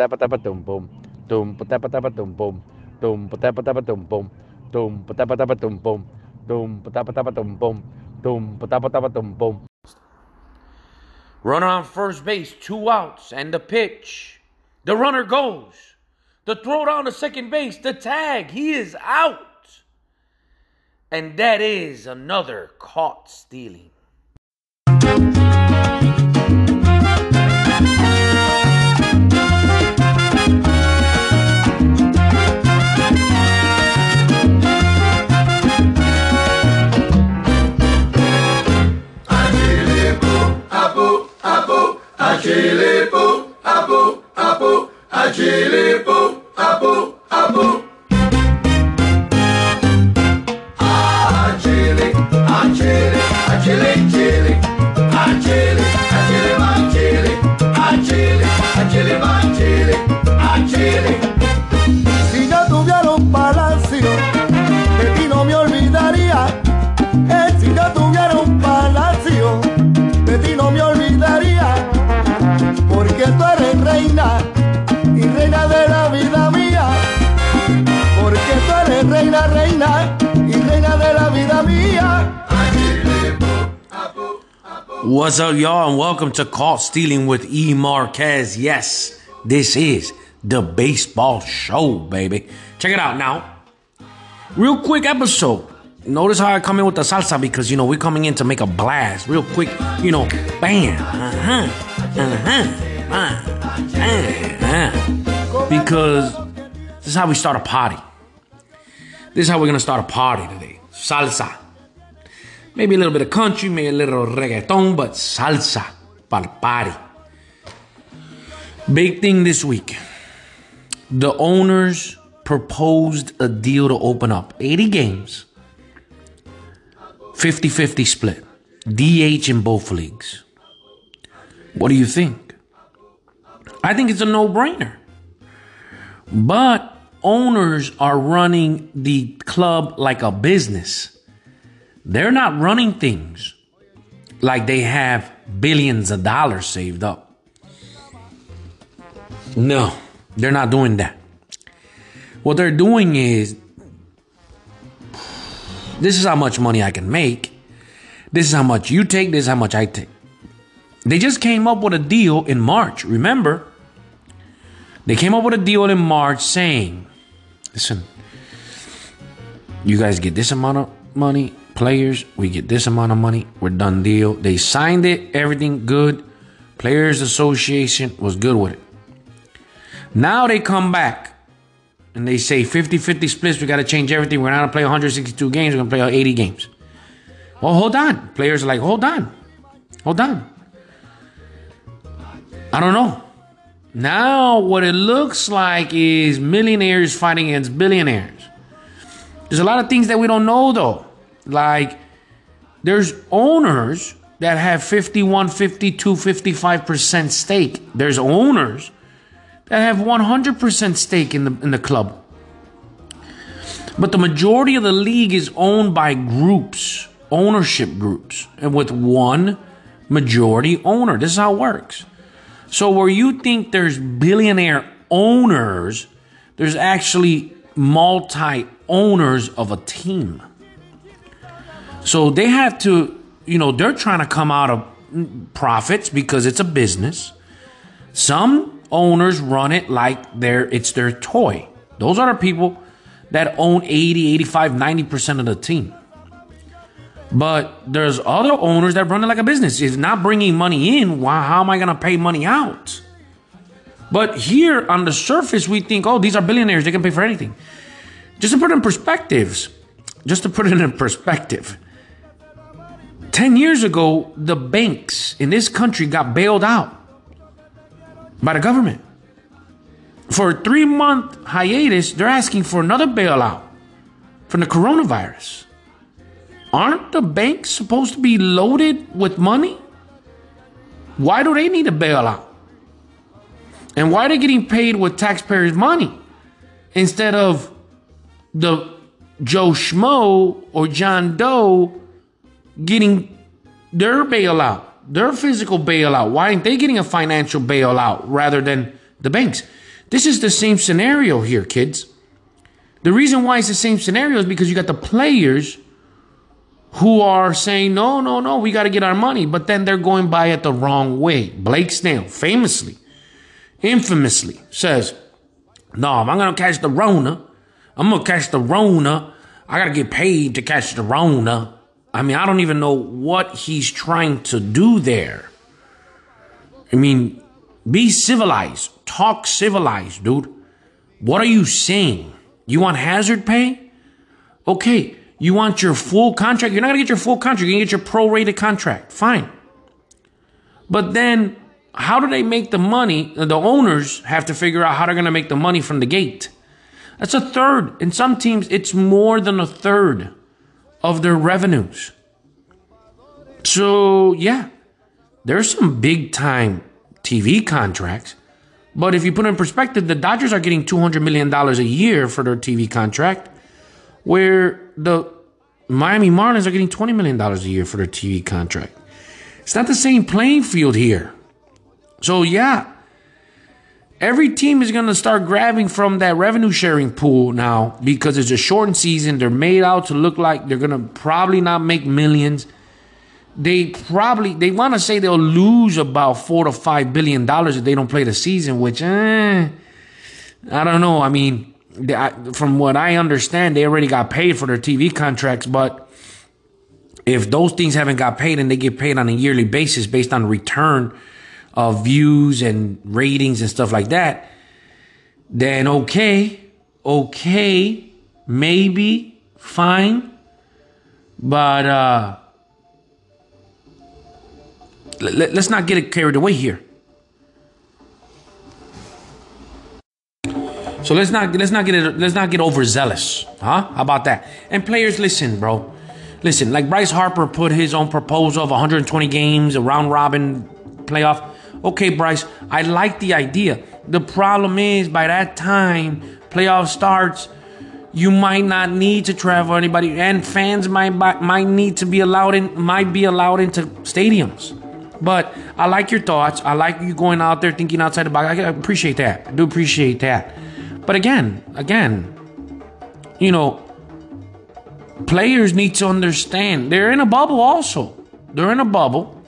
Runner on first base, 2 outs, and the pitch. The runner goes. The throw down to second base, the tag, he is out. And that is another caught stealing. Achilebo, abo, abo, achilebo, abo, abo. Achille, achille, achille, achille, achille, achille, achille, achille, achille, achille, achille. Si yo tuviera un palacio, de ti no me olvidaría. Si yo tuviera un palacio, de ti no me olvidaría. Porque tú eres reina y reina de la vida mía. Porque tú eres reina, reina y reina de la vida mía. What's up, y'all, and welcome to Caught Stealing with E. Marquez. Yes, this is the baseball show, baby. Check it out now. Real quick episode. Notice how I come in with the salsa because, you know, we're coming in to make a blast. Real quick, you know, bam, Because this is how we start a party. This is how we're going to start a party today. Salsa. Maybe a little bit of country, maybe a little reggaeton, but salsa para el party. Big thing this week. The owners proposed a deal to open up 80 games. 50-50 split. DH in both leagues. What do you think? I think it's a no-brainer. But owners are running the club like a business. They're not running things like they have billions of dollars saved up. No, they're not doing that. What they're doing is, this is how much money I can make. This is how much you take. This is how much I take. They just came up with a deal in March. Remember? They came up with a deal in March saying, listen, you guys get this amount of money. Players, we get this amount of money. We're done deal. They signed it. Everything good. Players Association was good with it. Now they come back. And they say 50-50 splits, we got to change everything. We're not going to play 162 games. We're going to play 80 games. Well, hold on. Players are like, hold on. Hold on. I don't know. Now what it looks like is millionaires fighting against billionaires. There's a lot of things that we don't know, though. Like, there's owners that have 51, 52, 55% stake. There's owners that have 100% stake in the club. But the majority of the league is owned by groups, ownership groups, and with one majority owner. This is how it works. So where you think there's billionaire owners, there's actually multi-owners of a team. So they have to, you know, they're trying to come out of profits because it's a business. Some owners run it like it's their toy. Those are the people that own 80, 85, 90% of the team. But there's other owners that run it like a business. If not bringing money in, how am I going to pay money out? But here on the surface, we think, oh, these are billionaires. They can pay for anything. Just to put it in perspective. 10 years ago, the banks in this country got bailed out by the government. For a 3-month hiatus, they're asking for another bailout from the coronavirus. Aren't the banks supposed to be loaded with money? Why do they need a bailout? And why are they getting paid with taxpayers' money instead of the Joe Schmo or John Doe getting their bailout? Their physical bailout. Why aren't they getting a financial bailout rather than the banks? This is the same scenario here, kids. The reason why it's the same scenario is because you got the players who are saying, no, no, no, we got to get our money. But then they're going by it the wrong way. Blake Snell famously, infamously says, no, if I'm going to catch the Rona, I'm going to catch the Rona. I got to get paid to catch the Rona. I mean, I don't even know what he's trying to do there. I mean, be civilized. Talk civilized, dude. What are you saying? You want hazard pay? Okay. You want your full contract? You're not going to get your full contract. You're going to get your prorated contract. Fine. But then how do they make the money? The owners have to figure out how they're going to make the money from the gate. That's a third. In some teams, it's more than a third of their revenues. So, yeah, there's some big time TV contracts. But if you put it in perspective, the Dodgers are getting $200 million a year for their TV contract, where the Miami Marlins are getting $20 million a year for their TV contract. It's not the same playing field here. So, yeah, every team is going to start grabbing from that revenue sharing pool now because it's a shortened season. They're made out to look like they're going to probably not make millions. They want to say they'll lose about $4 to $5 billion if they don't play the season, which, I don't know. I mean, from what I understand, they already got paid for their TV contracts. But if those things haven't got paid and they get paid on a yearly basis based on return of views and ratings and stuff like that, then okay, maybe, fine. But let's not get it carried away here. So let's not get overzealous, huh? How about that? And players, listen, bro. Listen, like Bryce Harper put his own proposal of 120 games, a round robin playoff. Okay, Bryce, I like the idea. The problem is by that time playoff starts, you might not need to travel anybody, and fans might be allowed into stadiums. But I like your thoughts. I like you going out there thinking outside the box. I appreciate that. I do appreciate that. But again, you know, players need to understand they're in a bubble also. They're in a bubble.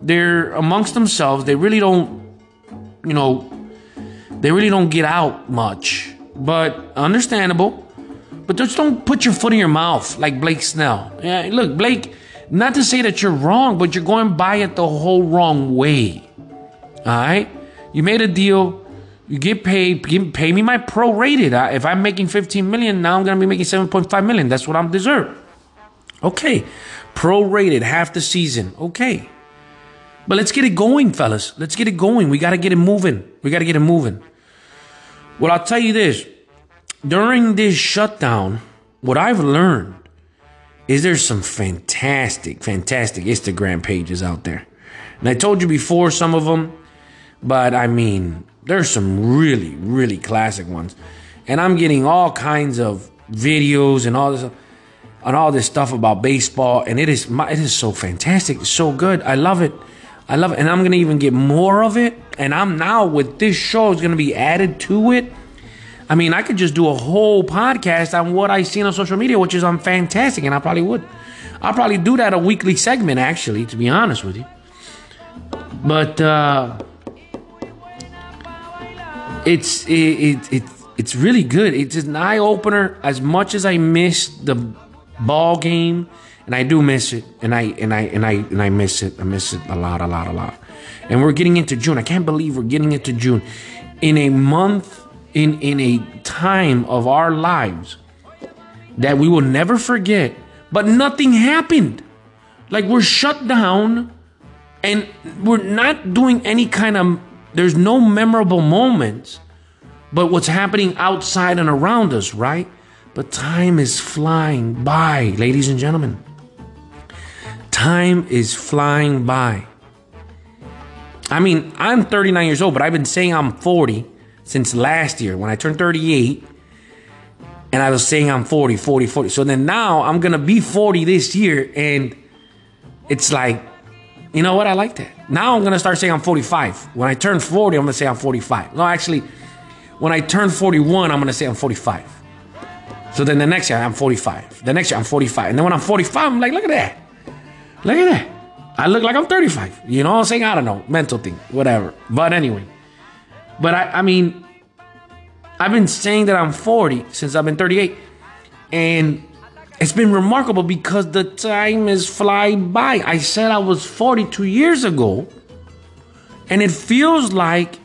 They're amongst themselves. They really don't, you know, they really don't get out much. But understandable. But just don't put your foot in your mouth like Blake Snell. Yeah, look, Blake, not to say that you're wrong, but you're going by it the whole wrong way. All right? You made a deal. You get paid. Pay me my prorated. If I'm making $15 million, now I'm going to be making $7.5 million. That's what I'm deserved. Okay. Prorated half the season. Okay. But let's get it going, fellas. Let's get it going. We got to get it moving. Well, I'll tell you this. During this shutdown, what I've learned is there's some fantastic Instagram pages out there. And I told you before some of them. But, I mean, there's some really, really classic ones. And I'm getting all kinds of videos and all this stuff about baseball. And it is so fantastic. It's so good. I love it. And I'm going to even get more of it. And I'm now with this show is going to be added to it. I mean, I could just do a whole podcast on what I see on social media, which is fantastic. And I probably would. I'll probably do that a weekly segment, actually, to be honest with you. But, It's really good. It's an eye opener. As much as I miss the ball game, and I do miss it, and I miss it. I miss it a lot. And we're getting into June. I can't believe we're getting into June, in a month, in a time of our lives that we will never forget. But nothing happened. Like, we're shut down, and we're not doing any kind of. There's no memorable moments, but what's happening outside and around us, right? But time is flying by, ladies and gentlemen. Time is flying by. I mean, I'm 39 years old, but I've been saying I'm 40 since last year when I turned 38. And I was saying I'm 40. So then now I'm going to be 40 this year. And it's like, you know what? I like that. Now I'm going to start saying I'm 45. When I turn 40, I'm going to say I'm 45. No, actually, When I turn 41, I'm going to say I'm 45. So then the next year, I'm 45. The next year, I'm 45. And then when I'm 45, I'm like, look at that. Look at that. I look like I'm 35. You know what I'm saying? I don't know. Mental thing. Whatever. But anyway. But I mean, I've been saying that I'm 40 since I've been 38. And it's been remarkable because the time is flying by. I said I was 42 years ago. And it feels like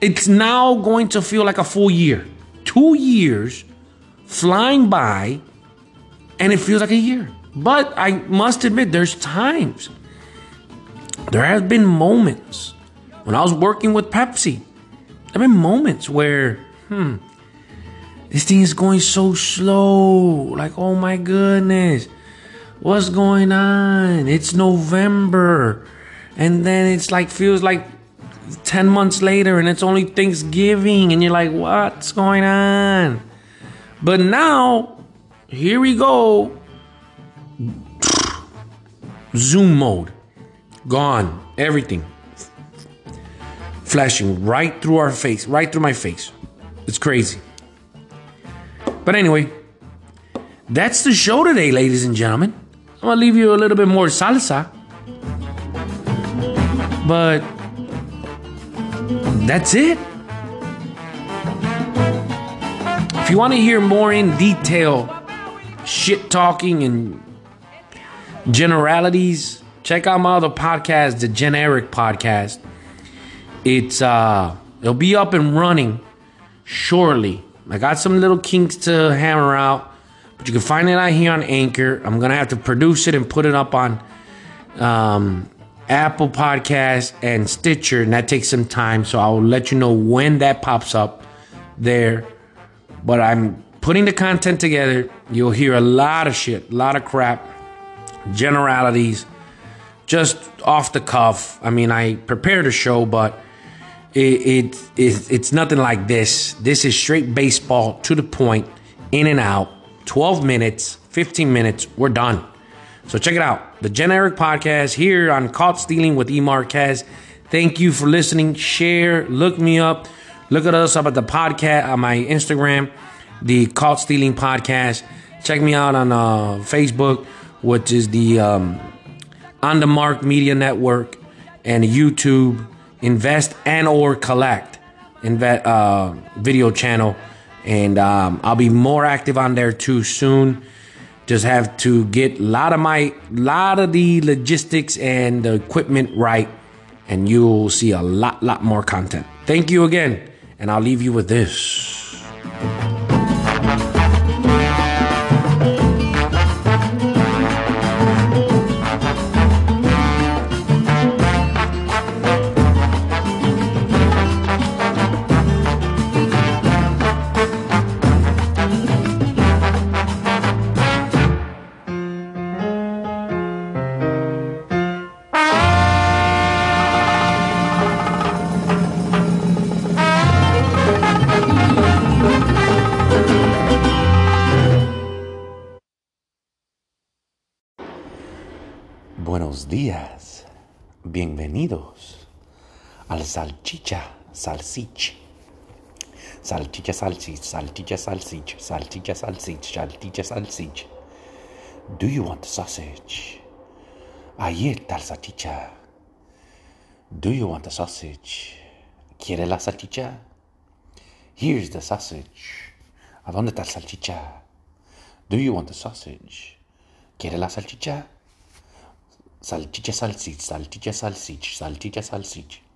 it's now going to feel like a full year. 2 years flying by, and it feels like a year. But I must admit, there's times. There have been moments when I was working with Pepsi. There have been moments where, this thing is going so slow. Like, oh my goodness, what's going on? It's November. And then it's like, feels like 10 months later and it's only Thanksgiving and you're like, what's going on? But now, here we go. Zoom mode. Gone. Everything. Flashing right through our face, right through my face. It's crazy. But anyway, that's the show today, ladies and gentlemen. I'm going to leave you a little bit more salsa. But that's it. If you want to hear more in detail, shit talking and generalities, check out my other podcast, the Generic Podcast. It'll be up and running shortly. I got some little kinks to hammer out, but you can find it out here on Anchor. I'm gonna have to produce it and put it up on Apple Podcasts and Stitcher, and that takes some time, so I'll let you know when that pops up there. But I'm putting the content together. You'll hear a lot of shit, a lot of crap, generalities, just off the cuff. I mean, I prepared a show, but it's nothing like this. This is straight baseball, to the point, in and out, 12 minutes, 15 minutes, we're done. So check it out. The Generic Podcast here on Caught Stealing with E. Marquez. Thank you for listening. Share. Look me up. Look at us up at the podcast on my Instagram, the Caught Stealing Podcast. Check me out on Facebook, which is the On The Mark Media Network, and YouTube, Invest and or Collect video channel. And I'll be more active on there too soon. Just have to get a lot of the logistics and the equipment right, and you'll see a lot more content. Thank you again, and I'll leave you with this. Buenos días, bienvenidos al salchicha salsich. Do you want the sausage? Ahí está la salchicha. Do you want the sausage? ¿Quiere la salchicha? Here's the sausage. ¿A dónde está la salchicha? Do you want the sausage? ¿Quiere la salchicha? Salchicha salsich, salchicha salsich, salchicha salsich.